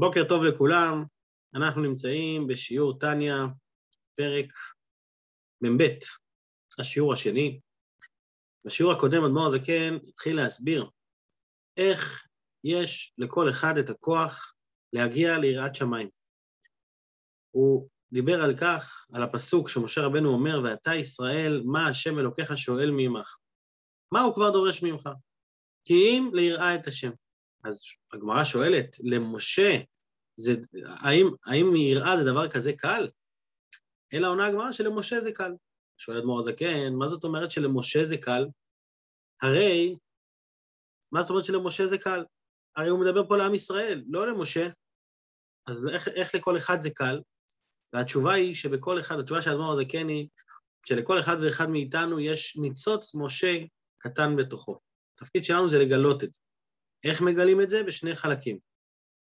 בוקר טוב לכולם, אנחנו נמצאים בשיעור תניא, פרק מ"ב, השיעור השני. בשיעור הקודם אדמו"ר הזקן התחיל להסביר איך יש לכל אחד את הכוח להגיע ליראת שמיים. הוא דיבר על כך, על הפסוק שמשה רבנו אומר, ואתה ישראל, מה השם אלוקיך שואל ממך? מה הוא כבר דורש ממך? כי אם ליראה את השם. אז הגמרא שואלת, למשה, האם יראה זה דבר כזה קל? אלא עונה הגמרא שלמשה זה קל. שואל אדמו"ר הזקן, מה זאת אומרת שלמשה זה קל? הרי, מה זאת אומרת שלמשה זה קל? הרי הוא מדבר פה לעם ישראל, לא למשה. אז איך לכל אחד זה קל? והתשובה היא שבכל אחד, התשובה של אדמו"ר הזקן היא, שלכל אחד ואחד מאיתנו יש ניצוץ משה קטן בתוכו. התפקיד שלנו זה לגלות את זה. איך מגלים את זה? בשני חלקים.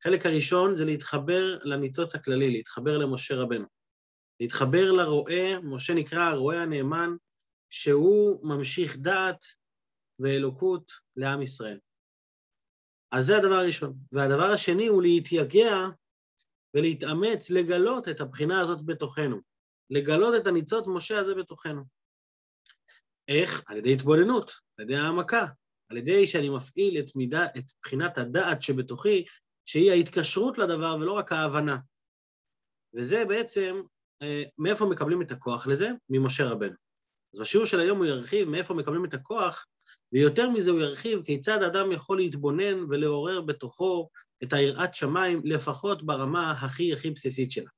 חלק הראשון זה להתחבר לניצוץ הכללי, להתחבר למשה רבנו. להתחבר לרועה, משה נקרא הרועה הנאמן, שהוא ממשיך דעת ואלוקות לעם ישראל. אז זה הדבר הראשון. והדבר השני הוא להתייגע ולהתאמץ, לגלות את הבחינה הזאת בתוכנו. לגלות את הניצוץ משה הזה בתוכנו. איך? על ידי התבוננות, על ידי העמקה. על ידי שאני מפעיל את בחינת הדעת שבתוכי, שהיא ההתקשרות לדבר ולא רק ההבנה. וזה בעצם, מאיפה מקבלים את הכוח לזה? ממשה רבנו. אז בשיעור של היום הוא ירחיב מאיפה מקבלים את הכוח, ויותר מזה הוא ירחיב כיצד האדם יכול להתבונן ולעורר בתוכו את היראת שמיים, לפחות ברמה הכי בסיסית שלה.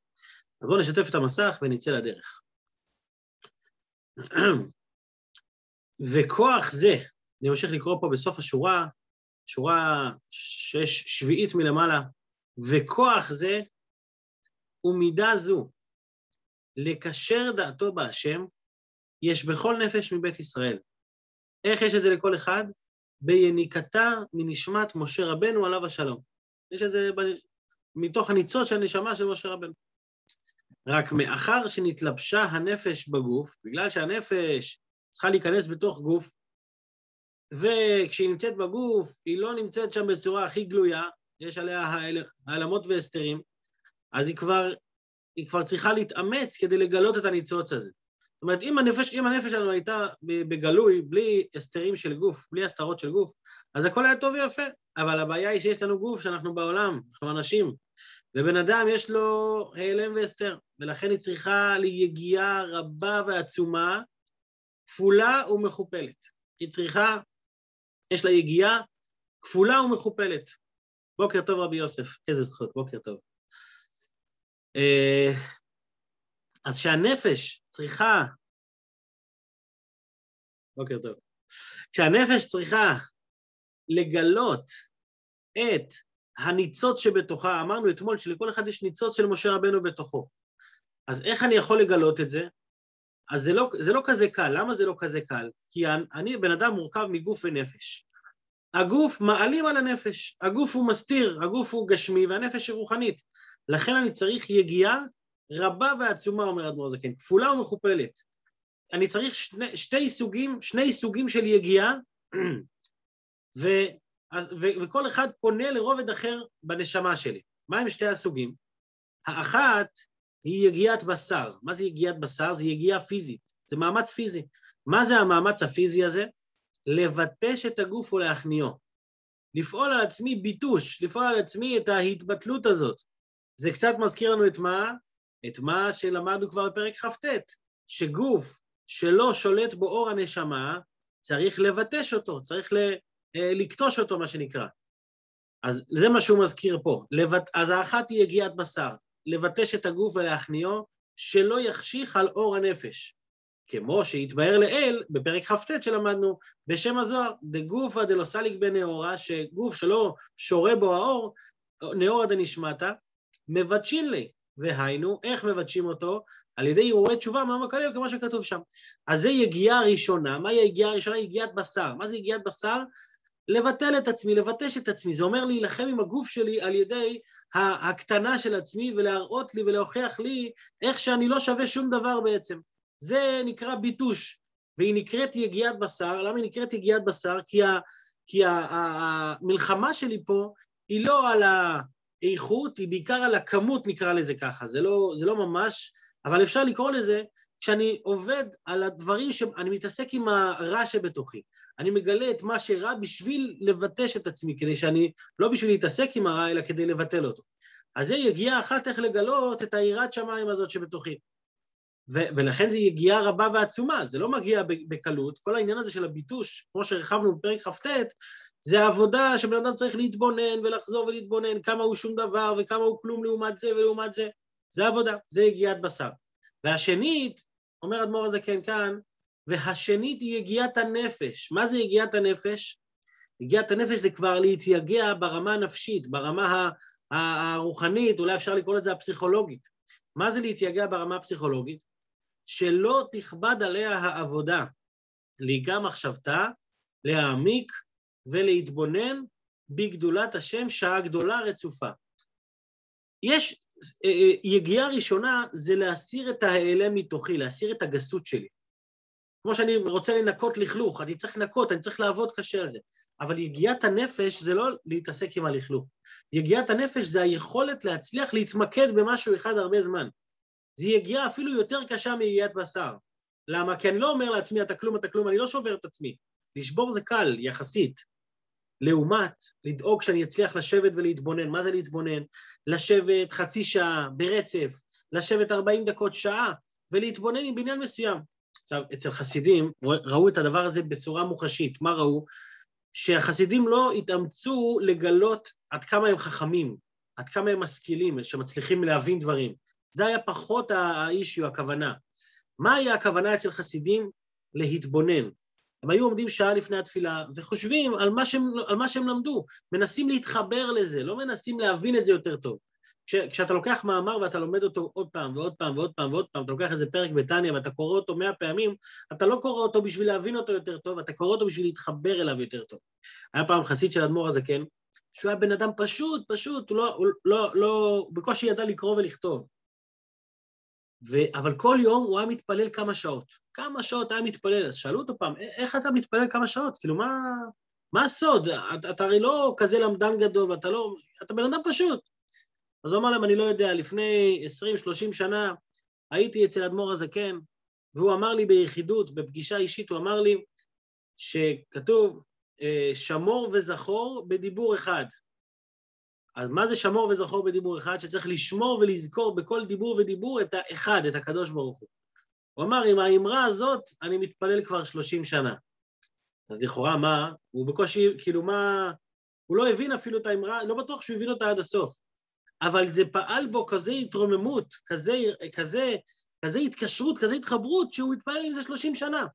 אז בואו נשתף את המסך ונצא לדרך. וכוח זה, אני ממשיך לקרוא פה בסוף השורה, שורה 6, שביעית מלמעלה, וכוח זה ומידה זו, לקשר דעתו בהשם, יש בכל נפש מבית ישראל. איך יש את זה לכל אחד? ביניקתה מנשמת משה רבנו עליו השלום. יש את זה מתוך הניצות של הנשמה של משה רבנו. רק מאחר שנתלבשה הנפש בגוף, בגלל שהנפש צריכה להיכנס בתוך גוף, וכשהיא נמצאת בגוף, היא לא נמצאת שם בצורה הכי גלויה, יש עליה העלמות והסתרים, אז היא כבר צריכה להתאמץ כדי לגלות את הניצוץ הזה. זאת אומרת, אם הנפש שלנו הייתה בגלוי, בלי הסתרים של גוף, בלי הסתרות של גוף, אז הכל היה טוב ויפה, אבל הבעיה היא שיש לנו גוף שאנחנו בעולם, אנחנו אנשים, ובן אדם יש לו העלם והסתר, ולכן היא צריכה ליגיעה רבה ועצומה, כפולה ומכופלת. היא צריכה, יש לה יגיעה כפולה ומכופלת. בוקר טוב רבי יוסף, איזה זכות, בוקר טוב. אז כשהנפש צריכה לגלות את הניצוץ שבתוכה, אמרנו אתמול שלכל אחד יש ניצוץ של משה רבנו בתוכו, אז איך אני יכול לגלות את זה? אז זה לא כזה קל. למה זה לא כזה קל? כי אני בן אדם מורכב מגוף ונפש. הגוף מעלים על הנפש, הגוף הוא מסתיר, הגוף הוא גשמי והנפש היא רוחנית. לכן אני צריך יגיעה רבה ועצומה, אומר אדמו"ר הזקן, כפולה ומכופלת. אני צריך שני סוגים של יגיעה, וכל אחד פונה לרובד אחר בנשמה שלי. מה הם שתי הסוגים? האחת היא יגיעת בשר. מה זה יגיעת בשר? זה יגיעה פיזית, זה מאמץ פיזי. מה זה המאמץ הפיזי הזה? לבטש את הגוף ולהכניעו. לפעול על עצמי ביטוש, לפעול על עצמי את ההתבטלות הזאת. זה קצת מזכיר לנו את מה שלמדנו כבר בפרק חפטט, שגוף שלא שולט בו אור הנשמה, צריך לבטש אותו, צריך לקטוש אותו, מה שנקרא. אז זה מה שהוא מזכיר פה. אז האחת היא יגיעת בשר. לבטש את הגוף ולהכניעו, שלא יחשיך על אור הנפש. כמו שהתבהר לאל, בפרק חפטט שלמדנו, בשם הזוהר, דגופה דלוסליק בנאורה, שגוף שלא שורה בו האור, נאורה דנשמתה, מבטשין לי, והיינו, איך מבטשים אותו? על ידי הרהורי תשובה, מה מקלים, כמו שכתוב שם. אז זה יגיעה ראשונה. מהי היגיעה הראשונה? יגיעת בשר. מה זה יגיעת בשר? לבטל את עצמי, לבטש את עצמי. זה אומר להילחם עם הגוף שלי על ידי ההקטנה של עצמי, ולהראות לי ולהוכיח לי איך שאני לא שווה שום דבר בעצם. זה נקרא ביטוש, והיא נקראת יגיעת בשר. למה היא נקראת יגיעת בשר? כי המלחמה שלי פה היא לא על האיכות היא בעיקר על הכמות, נקרא לזה ככה, זה לא ממש, אבל אפשר לקרוא לזה, כשאני עובד על הדברים שאני מתעסק עם הרע שבתוכי, אני מגלה את מה שרע בשביל לבטש את עצמי, כדי שאני, לא בשביל להתעסק עם הרע, אלא כדי לבטל אותו. אז זה יגיעה אחת איך לגלות את העירת שמיים הזאת שבתוכי. ולכן זה יגיעה רבה ועצומה, זה לא מגיע בקלות, כל העניין הזה של הביטוש, כמו שרחבנו בפרק חפטט, זה העבודה שבן אדם צריך להתבונן ולחזור ולהתבונן, כמה הוא שום דבר וכמה הוא כלום לעומת זה ולעומת זה, זה עבודה, זה יגיעת בשר. והשנית, אומר אדמו"ר הזקן כאן, והשנית היא יגיעת הנפש. מה זה יגיעת הנפש? יגיעת הנפש זה כבר להתייגע ברמה הנפשית, ברמה הרוחנית, אולי אפשר לקרוא את זה הפסיכולוגית. מה זה להתייגע ברמה הפסיכולוגית? שלא תכבד עליה העבודה, להיגע מחשבתה, להעמיק ולהתבונן בגדולת השם, שעה גדולה רצופה. יש יגיעה ראשונה זה להסיר את ההיעלם מתוכי, להסיר את הגסות שלי. כמו שאני רוצה לנקות לכלוך, אני צריך לנקות, אני צריך לעבוד קשה על זה. אבל יגיעת הנפש זה לא להתעסק עם הלכלוך. יגיעת הנפש זה היכולת להצליח להתמקד במשהו אחד הרבה זמן. זה יגיעה אפילו יותר קשה מיגיעת בשר. למה? כי אני לא אומר לעצמי, אתה כלום, אתה כלום, אני לא שובר את עצמי. לשבור זה קל, יחסית. לעומת, לדאוג שאני אצליח לשבת ולהתבונן. מה זה להתבונן? לשבת חצי שעה ברצף, לשבת 40 דקות שעה, ולהתבונן עם בניין מסוים. עכשיו, אצל חסידים ראו את הדבר הזה בצורה מוחשית. מה ראו? שהחסידים לא התאמצו לגלות עד כמה הם חכמים, עד כמה הם משכילים, שמצליחים להבין דברים. זה היה פחות האישיו, הכוונה. מה היה הכוונה אצל חסידים? להתבונן. הם היו עומדים שעה לפני התפילה וחושבים על מה שהם למדו, מנסים להתחבר לזה, לא מנסים להבין את זה יותר טוב. כשאתה לוקח מאמר ואתה לומד אותו עוד פעם ועוד פעם ועוד פעם ועוד פעם, אתה לוקח איזה פרק בתניה ואתה קורא אותו 100 פעמים, אתה לא קורא אותו בשביל להבין אותו יותר טוב, אתה קורא אותו בשביל להתחבר אליו יותר טוב. היה פעם חסיד של אדמו"ר הזקן, שהוא היה בן אדם פשוט, הוא בקושי ידע לקרוא ולכתוב. אבל כל יום הוא היה מתפלל כמה שעות היה מתפלל, אז שאלו אותו פעם, איך אתה מתפלל כמה שעות? כאילו מה הסוד? אתה הרי לא כזה למדן גדול, אתה בן אדם פשוט. אז הוא אמר להם, אני לא יודע, לפני 20-30 שנה הייתי אצל אדמו"ר הזקן, והוא אמר לי ביחידות, בפגישה אישית, הוא אמר לי שכתוב, שמור וזכור בדיבור אחד. אז מה זה שמור וזכור בדיבור אחד? שצריך לשמור ולזכור בכל דיבור ודיבור את האחד, את הקדוש ברוך הוא. הוא אמר, עם האמרה הזאת אני מתפלל כבר 30 שנה. אז לכאורה מה? הוא בקושי, הוא לא הבין אפילו את האמרה, לא בטוח שהוא הבין אותה עד הסוף. אבל זה פעל בו כזה התרוממות, כזה התקשרות, כזה התחברות, שהוא התפעל עם זה 30 שנה.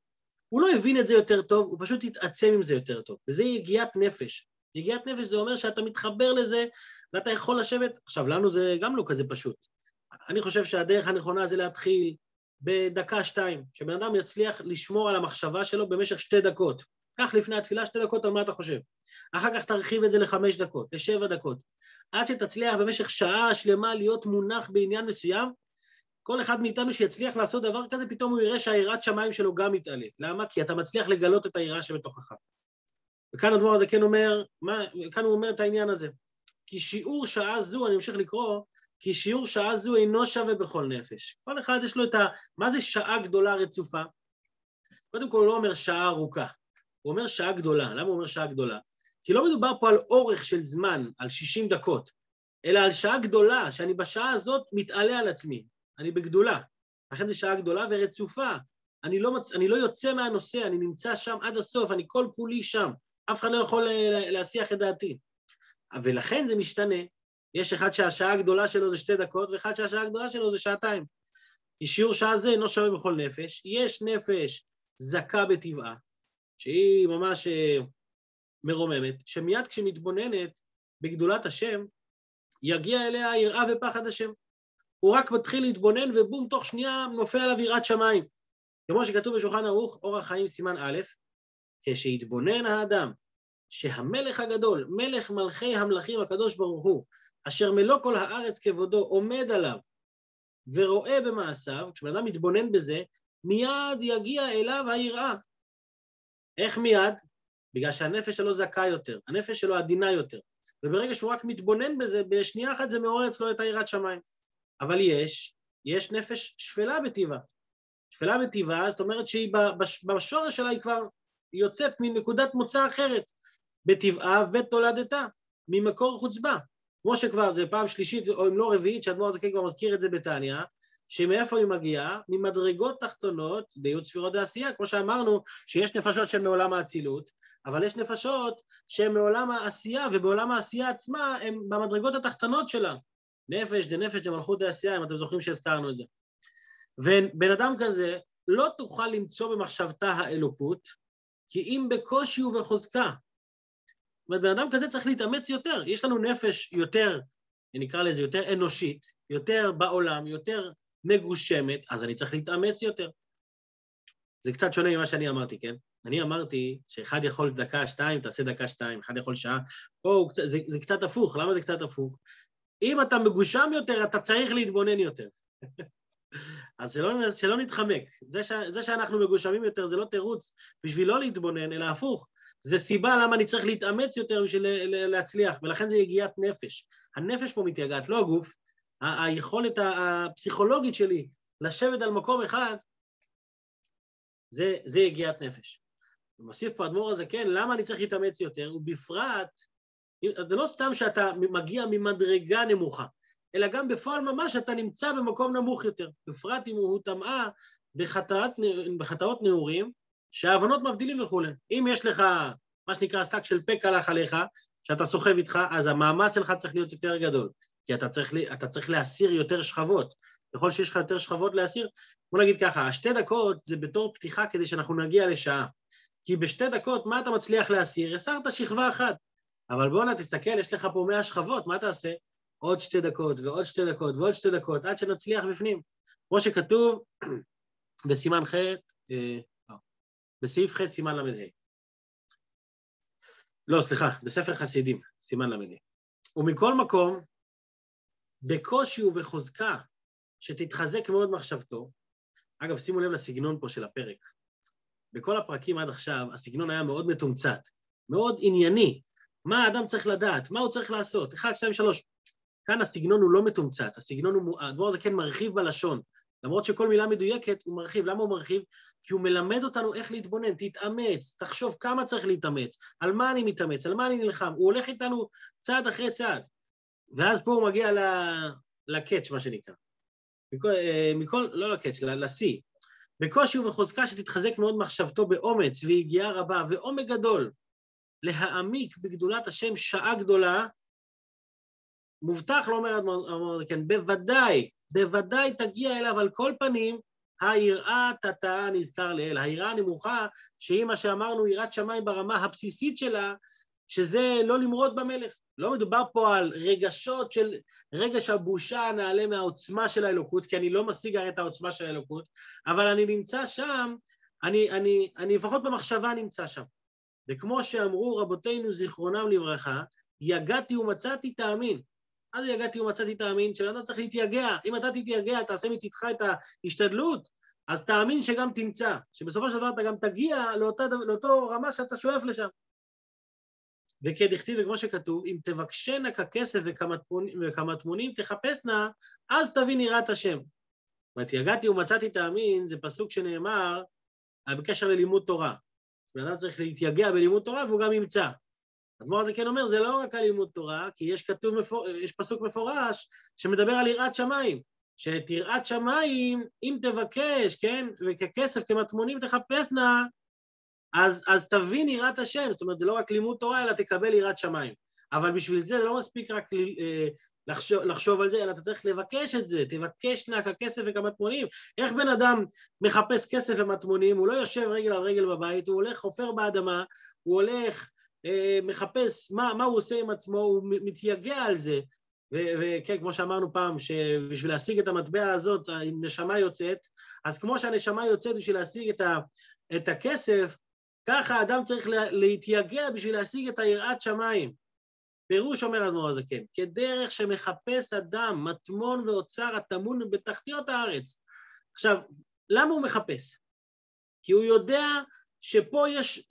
הוא לא הבין את זה יותר טוב, הוא פשוט התעצם עם זה יותר טוב. וזה יגיעת נפש. יגיעת נפש זה אומר שאתה מתחבר לזה, ואתה יכול לשבת, עכשיו לנו זה גם לא כזה פשוט. אני חושב שהדרך הנכונה זה להתחיל בדקה-2, שבן אדם יצליח לשמור על המחשבה שלו במשך 2 דקות. כך לפני התפילה 2 דקות על מה אתה חושב. אחר כך תרחיב את זה ל5 דקות, ל7 דקות. עד שתצליח במשך שעה שלמה להיות מונח בעניין מסוים, כל אחד מאיתנו שיצליח לעשות דבר כזה, פתאום הוא יראה שהעירת שמיים שלו גם מתעלית. למה? כי אתה מצליח לגלות את העירה שבתוכך. וכאן הדבר הזה כן אומר, כאן הוא אומר את העניין הזה. כי שיעור שעה זו, אני ממשיך לקרוא, כי שיעור שעה זו אינו שווה בכל נפש. כל אחד יש לו את מה זה שעה גדולה רצופה? קודם כל הוא לא אומר שעה ארוכה, הוא אומר שעה גדולה. למה הוא אומר שעה גדולה? כי לא מדובר פה על אורך של זמן, על 60 דקות, אלא על שעה גדולה, שאני בשעה הזאת מתעלה על עצמי, אני בגדולה. לכן זו שעה גדולה ורצופה, אני לא יוצא מהנושא, אני נמצא שם עד הסוף, אני כל כולי שם, אף אחד לא יכול להסיח את דעתי. ולכן זה משתנה, יש אחד שהשעה הגדולה שלו זה 2 דקות, ואחד שהשעה הגדולה שלו זה 2 שעות. כי שיעור שעה זה אינו שווה בכל נפש, יש נפש זכה בטבעה, שהיא ממש מרוממת, שמיד כשמתבוננת בגדולת השם, יגיע אליה היראה ופחד השם. הוא רק מתחיל להתבונן, ובום, תוך שנייה נופל עליו יראת שמיים. כמו שכתוב בשולחן ערוך, אור החיים סימן א', כשיתבונן האדם, שהמלך הגדול, מלך מלכי המלכים הקדוש ברוך הוא, אשר מלוא כל הארץ כבודו עומד עליו, ורואה במעשיו, כשבן אדם מתבונן בזה, מיד יגיע אליו היראה. איך מיד? בגלל שהנפש שלו זכה יותר, הנפש שלו עדינה יותר, וברגע שהוא רק מתבונן בזה, בשנייה אחת זה מעורר אצלו את יראת שמיים. אבל יש נפש שפלה בטבעה. שפלה בטבעה, זאת אומרת שהיא בשורש שלה היא כבר יוצאת מנקודת מוצא אחרת, בטבעה ותולדתה, ממקור חוצבה. כמו שכבר זה פעם שלישית, או אם לא רביעית, שאדמו"ר הזקן כבר מזכיר את זה בתניא, שמאיפה היא מגיעה? ממדרגות תחתונות, דהיות ספירות דעשייה, כמו שאמרנו שיש נפשות שהן מעולם האצילות, אבל יש נפשות שהן מעולם העשייה, ובעולם העשייה עצמה הן במדרגות התחתונות שלה. נפש דנפש דמלכות דעשייה, אם אתם זוכרים שהזכרנו את זה. ובן אדם כזה לא תוכל למצוא במחשבתה האלוקות, כי אם בקושי ובחוזקה. זאת אומרת, בן אדם כזה צריך להתאמץ יותר. יש לנו נפש יותר, נקרא לזה, יותר אנושית, יותר בעולם, יותר מגושמת, אז אני צריך להתאמץ יותר. זה קצת שונה ממה שאני אמרתי, כן? אני אמרתי שאחד יכול דקה, שתיים, תעשה דקה, שתיים, אחד יכול שעה, או, זה קצת הפוך. למה זה קצת הפוך? אם אתה מגושם יותר, אתה צריך להתבונן יותר. אז שלא נתחמק. זה שאנחנו מגושמים יותר, זה לא תירוץ בשביל לא להתבונן, אלא הפוך. זה סיבה למה אני צריך להתאמץ יותר בשביל להצליח, ולכן זה יגיעת נפש. הנפש פה מתייגעת, לא הגוף. היכולת הפסיכולוגית שלי לשבת על מקום אחד, זה יגיעת נפש. ומוסיף פה אדמו"ר הזקן, למה אני צריך להתאמץ יותר? ובפרט, זה לא סתם שאתה מגיע ממדרגה נמוכה, אלא גם בפועל ממש אתה נמצא במקום נמוך יותר. בפרט אם הוא טמאה בחטאות נעורים, שההבנות מבדילים וכו'. אם יש לך מה שנקרא שק של פק הלך עליך, שאתה סוחב איתך, אז המאמץ שלך צריך להיות יותר גדול. כי אתה צריך להסיר יותר שכבות. יכול שיש לך יותר שכבות להסיר, בוא נגיד ככה, 2 דקות זה בתור פתיחה כדי שאנחנו נגיע לשעה. כי ב2 דקות מה אתה מצליח להסיר? הסרת שכבה אחת. אבל בוא נה, תסתכל, יש לך פה 100 שכבות, מה תעשה? עוד 2 דקות ועוד 2 דקות ועוד 2 דקות, עד שנצליח בפנים. כמו שכתוב בסימן ח', בסעיף ח' סימן למדה. לא, סליחה, בספר חסידים, סימן למדה. ומכל מקום, בקושי ובחוזקה שתתחזק מאוד מחשבתו. אגב, שימו לב לסגנון פה של הפרק. בכל הפרקים עד עכשיו, הסגנון היה מאוד מתומצת, מאוד ענייני. מה האדם צריך לדעת? מה הוא צריך לעשות? 1, 2, 3. כאן הסגנון הוא לא מתומצת, הדבר הזה כן מרחיב בלשון. למרות שכל מילה מדויקת הוא מרחיב. למה הוא מרחיב? כי הוא מלמד אותנו איך להתבונן, תתאמץ, תחשוב כמה צריך להתאמץ, על מה אני מתאמץ, על מה אני נלחם. הוא הולך איתנו צעד אחרי צעד. ואז פה הוא מגיע לקאץ' מה שנקרא. לא לקאץ', לסי. בקושי ובחוזקה שתתחזק מאוד מחשבתו באומץ והגיעה רבה ועומק גדול, להעמיק בגדולת השם שעה גדולה, מובטח, לא אומר אדמו"ר הזקן, בוודאי תגיע אליו על כל פנים, היראה תתאה נזכר לאל, היראה הנמוכה, שהיא מה שאמרנו, יראת שמיים ברמה הבסיסית שלה, שזה לא למרוד במלך. לא מדובר פה על רגשות של רגש הבושה הנעלה מהעוצמה של האלוקות, כי אני לא משיג הרי את העוצמה של האלוקות, אבל אני נמצא שם, אני לפחות במחשבה נמצא שם. וכמו שאמרו רבותינו זיכרונם לברכה, יגעתי ומצאתי תאמין. אז יגעתי ומצאתי תאמין, שאתה צריך להתייגע. אם אתה תתייגע, תעשה מצדך את ההשתדלות, אז תאמין שגם תמצא, שבסופו של דבר אתה גם תגיע לאותו רמה שאתה שואף לשם. וכדכתיב, וכמו שכתוב, אם תבקשנה ככסף וכמטמונים תחפשנה, אז תבין יראת השם. יגעתי ומצאתי תאמין, זה פסוק שנאמר בקשר ללימוד תורה. ואדם צריך להתייגע בלימוד תורה והוא גם ימצא. אדמו"ר הזקן אומר, זה לא רק הלימוד תורה, כי יש פסוק מפורש שמדבר על יראת שמיים. שתיראת שמיים, אם תבקש, כן, וככסף כמטמונים תחפשנה, אז תבין יראת השם. זאת אומרת, זה לא רק לימוד תורה, אלא תקבל יראת שמיים. אבל בשביל זה לא מספיק רק לחשוב על זה, אלא אתה צריך לבקש את זה, תבקש נא ככסף וכמטמונים. איך בן אדם מחפש כסף ומטמונים? הוא לא יושב רגל על רגל בבית, הוא הולך חופר באדמה, הוא הולך מחפש מה הוא עושה עם עצמו, הוא מתייגע על זה. וכן, כמו שאמרנו פעם, שבשביל להשיג את המטבע הזאת, הנשמה יוצאת, אז כמו שהנשמה יוצאת בשביל להשיג את הכסף, ככה האדם צריך להתייגע בשביל להשיג את היראת שמיים. פירוש אומר אדמו"ר הזקן, כדרך שמחפש אדם, מטמון ואוצר הטמון בתחתיות הארץ. עכשיו, למה הוא מחפש? כי הוא יודע שפה יש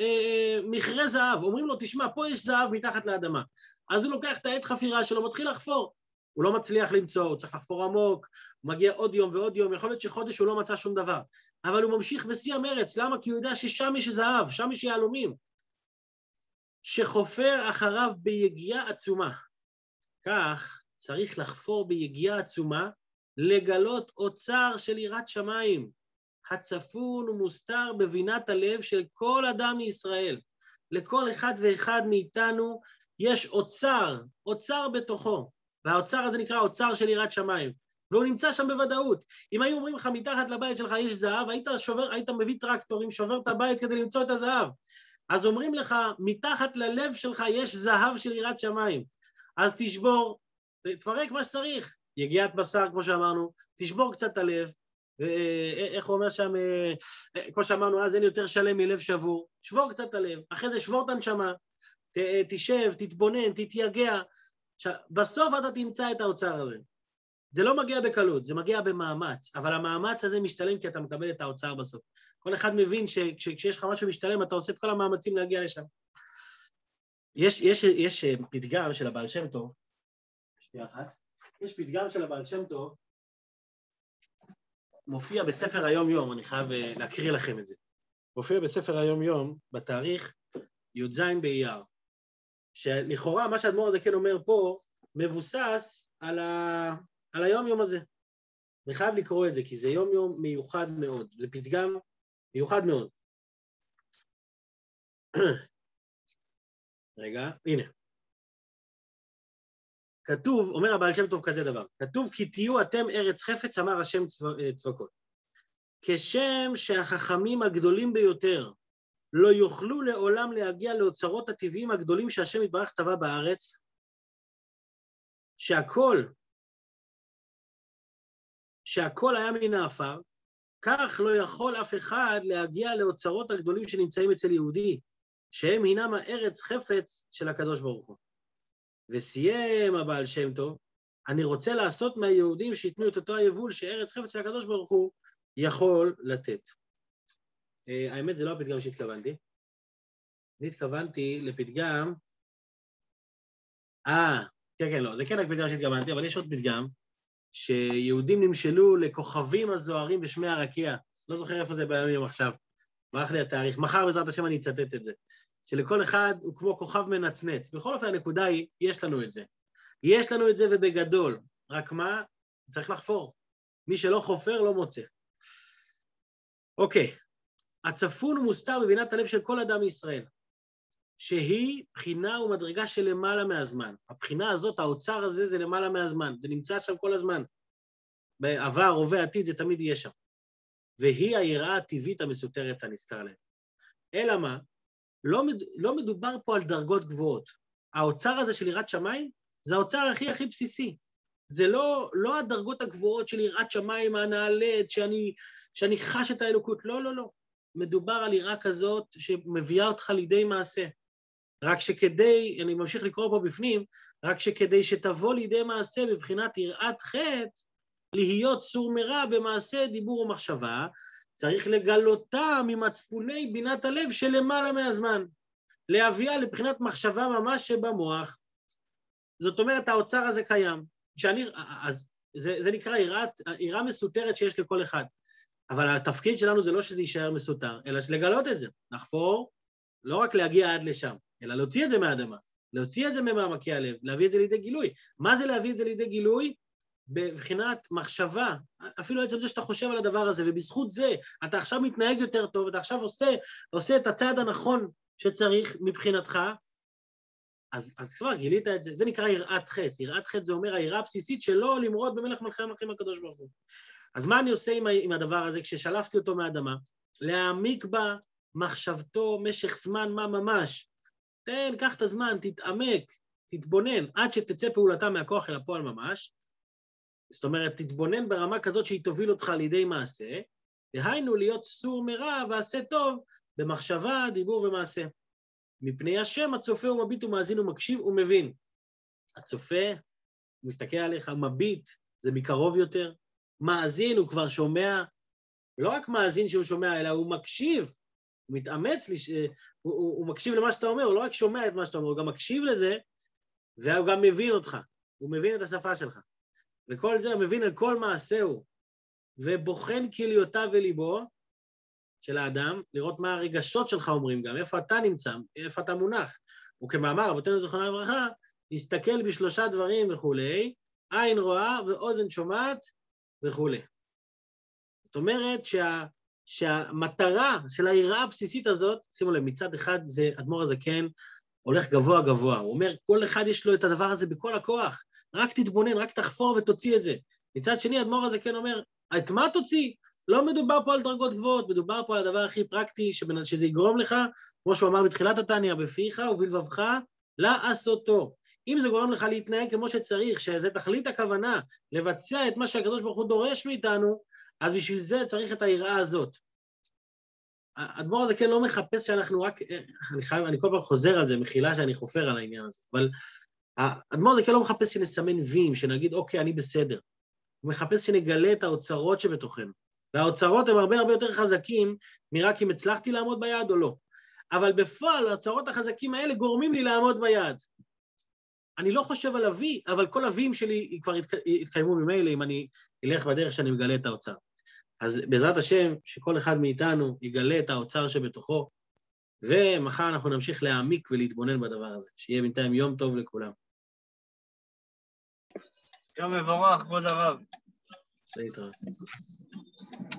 מכרה זהב, אומרים לו, תשמע, פה יש זהב מתחת לאדמה. אז הוא לוקח את העת חפירה שלו, מתחיל לחפור. הוא לא מצליח למצוא, הוא צריך לחפור עמוק, הוא מגיע עוד יום ועוד יום, יכול להיות שחודש הוא לא מצא שום דבר. אבל הוא ממשיך בשיא המרץ, למה? כי הוא יודע ששם יש זהב, שם יש יהלומים. שחופר אחריו ביגיעה עצומה. כך צריך לחפור ביגיעה עצומה, לגלות אוצר של יראת שמיים, הצפון ומוסתר בבינת הלב של כל אדם מישראל. לכל אחד ואחד מאיתנו יש אוצר, אוצר בתוכו, והאוצר הזה נקרא אוצר של יראת שמיים, והוא נמצא שם בוודאות. אם היו אומרים לך מתחת לבית שלך יש זהב, היית מביא טרקטורים, שובר את הבית כדי למצוא את הזהב. אז אומרים לך, מתחת ללב שלך יש זהב של יראת שמיים, אז תשבור, תפרק מה שצריך, יגיעת בשר כמו שאמרנו, תשבור קצת את הלב, ואיך הוא אומר שם, כמו שאמרנו, אז אין יותר שלם מלב שבור, שבור קצת את הלב, אחרי זה שבור את הנשמה, תשב, תתבונן, תתייגע, בסוף אתה תמצא את האוצר הזה. זה לא מגיע בקלות, זה מגיע במאמץ, אבל המאמץ הזה משתלם כי אתה מקבל את האוצר בסוף. כל אחד מבין שכשיש לך משהו משתלם, אתה עושה את כל המאמצים להגיע לשם. יש פתגם של הבעל שם טוב, שנייה אחת, יש פתגם של הבעל שם טוב, מופיע בספר היום יום, אני חייב להקריא לכם את זה. מופיע בספר היום יום, בתאריך י"ז באייר, שלכאורה מה שאדמו"ר הזקן אומר פה, מבוסס על היום יום הזה. אני חייב לקרוא את זה, כי זה יום יום מיוחד מאוד, זה פתגם מיוחד מאוד. רגע, הנה. כתוב, אומר הבעל שם טוב כזה דבר, כתוב כי תהיו אתם ארץ חפץ אמר השם צבקות. כשם שהחכמים הגדולים ביותר לא יוכלו לעולם להגיע לאוצרות הטבעיים הגדולים שהשם יתברך טבע בארץ, שהכל היה מן העפר, כך לא יכול אף אחד להגיע לאוצרות הגדולים שנמצאים אצל יהודי, שהם הינם הארץ חפץ של הקדוש ברוך הוא. וסיים הבעל שם טוב, אני רוצה לעשות מהיהודים שיתנו את אותו היבול שארץ חפץ של הקדוש ברוך הוא יכול לתת. האמת זה לא הפתגם שהתכוונתי, אני התכוונתי לפתגם, כן, לא, זה כן הפתגם שהתכוונתי, אבל יש עוד פתגם, שיהודים נמשלו לכוכבים הזוהרים בשמי הרקיע, לא זוכר איפה זה בימים עכשיו, ברח לי התאריך, מחר בעזרת השם אני אצטט את זה, שלכל אחד הוא כמו כוכב מנצנץ. בכל אופן הנקודה היא, יש לנו את זה. יש לנו את זה ובגדול, רק מה? צריך לחפור. מי שלא חופר לא מוצא. אוקיי, הצפון ומוסתר בבינת הלב של כל אדם מישראל, שהיא בחינה ומדרגה של למעלה מהזמן. הבחינה הזאת, האוצר הזה זה למעלה מהזמן, זה נמצא שם כל הזמן. בעבר, הווה, עתיד, זה תמיד יהיה שם. והיא היראה הטבעית המסותרת הנזכר להם. אלא מה? לא מדובר פה על דרגות גבוהות. האוצר הזה של יראת שמיים, זה האוצר הכי בסיסי. זה לא הדרגות הגבוהות של יראת שמיים הנעלית, שאני חש את האלוקות. לא, לא, לא. מדובר על יראה כזאת שמביאה אותך לידי מעשה. רק שכדי, אני ממשיך לקרוא פה בפנים, רק שכדי שתבוא לידי מעשה בבחינת יראת חטא, להיות סור מרע במעשה דיבור ומחשבה, צריך לגלותה ממצפוני בינת הלב שלמעלה מהזמן, להביאה לבחינת מחשבה ממש שבמוח. זאת אומרת, האוצר הזה קיים, אז זה נקרא יראה מסותרת שיש לכל אחד, אבל התפקיד שלנו זה לא שזה יישאר מסותר, אלא שלגלות את זה, נחפור, לא רק להגיע עד לשם, אלא להוציא את זה מהאדמה, להוציא את זה ממעמקי הלב, להביא את זה לידי גילוי. מה זה להביא את זה לידי גילוי? בבחינת מחשבה, אפילו עצם זה שאתה חושב על הדבר הזה, ובזכות זה אתה עכשיו מתנהג יותר טוב, אתה עכשיו עושה את הצעד הנכון שצריך מבחינתך, אז כבר גילית את זה, זה נקרא יראת חטא. יראת חטא זה אומר היראה הבסיסית שלא למרוד במלך מלכי המלכים הקדוש ברוך הוא. אז מה אני עושה עם הדבר הזה כששלפתי אותו מהאדמה? להעמיק בה מחשבתו משך זמן מה ממש, קח את הזמן, תתעמק, תתבונן, עד שתצא פעולתה מהכוח אל הפועל ממש. זאת אומרת, תתבונן ברמה כזאת שהיא תוביל אותך לידי מעשה, והיינו להיות סור מרע ועשה טוב במחשבה, דיבור ומעשה. מפני השם הצופה הוא מביט ומאזין ומקשיב ומבין. הצופה מסתכל עליך, מביט, זה מקרוב יותר, מאזין הוא כבר שומע, לא רק מאזין שהוא שומע, אלא הוא מקשיב, הוא מתאמץ, הוא מקשיב למה שאתה אומר, הוא לא רק שומע את מה שאתה אומר, הוא גם מקשיב לזה, והוא גם מבין אותך, הוא מבין את השפה שלך, וכל זה הוא מבין על כל מעשהו, ובוחן כליותיו וליבו של האדם, לראות מה הרגשות שלך אומרים גם, איפה אתה נמצא, איפה אתה מונח, וכמאמר, רבותינו זכרונה לברכה, להסתכל בשלושה דברים וכולי, עין רואה ואוזן שומעת וכולי. זאת אומרת שהמטרה של היראה הבסיסית הזאת, שימו לב, מצד אחד זה אדמו"ר הזקן, הולך גבוה גבוה, הוא אומר, כל אחד יש לו את הדבר הזה בכל הכוח, רק תתבונן, רק תחפור ותוציא את זה. מצד שני, אדמו"ר הזקן אומר, את מה תוציא? לא מדובר פה על דרגות גבוהות, מדובר פה על הדבר הכי פרקטי, שזה יגרום לך, כמו שהוא אמר בתחילת התניא, בפיך ובלבבך, לעשותו. אם זה גורם לך להתנהג כמו שצריך, שזה תכלית הכוונה, לבצע את מה שהקדוש ברוך הוא דורש מאיתנו, אז בשביל זה צריך את היראה הזאת. האדמו"ר הזקן לא מחפש שאנחנו רק, אני כל פעם חוזר על זה, מחילה שאני חופר על העניין הזה, אבל האדמו"ר הזקן לא מחפש שנסמן וים, שנגיד, אוקיי, אני בסדר. הוא מחפש שנגלה את האוצרות שבתוכנו, והאוצרות הם הרבה הרבה יותר חזקים, מרק אם הצלחתי לעמוד ביעד או לא. אבל בפועל, האוצרות החזקים האלה גורמים לי לעמוד ביעד. אני לא חושב על אבי, אבל כל אבים שלי כבר יתקיימו ממילא, אם אני אלך בדרך שאני מגלה את האוצר. אז בעזרת השם, שכל אחד מאיתנו יגלה את האוצר שבתוכו, ומחר אנחנו נמשיך להעמיק ולהתבונן בדבר הזה. שיהיה בינתיים יום טוב לכולם. יום מבורך, כבוד הרב. להתראות.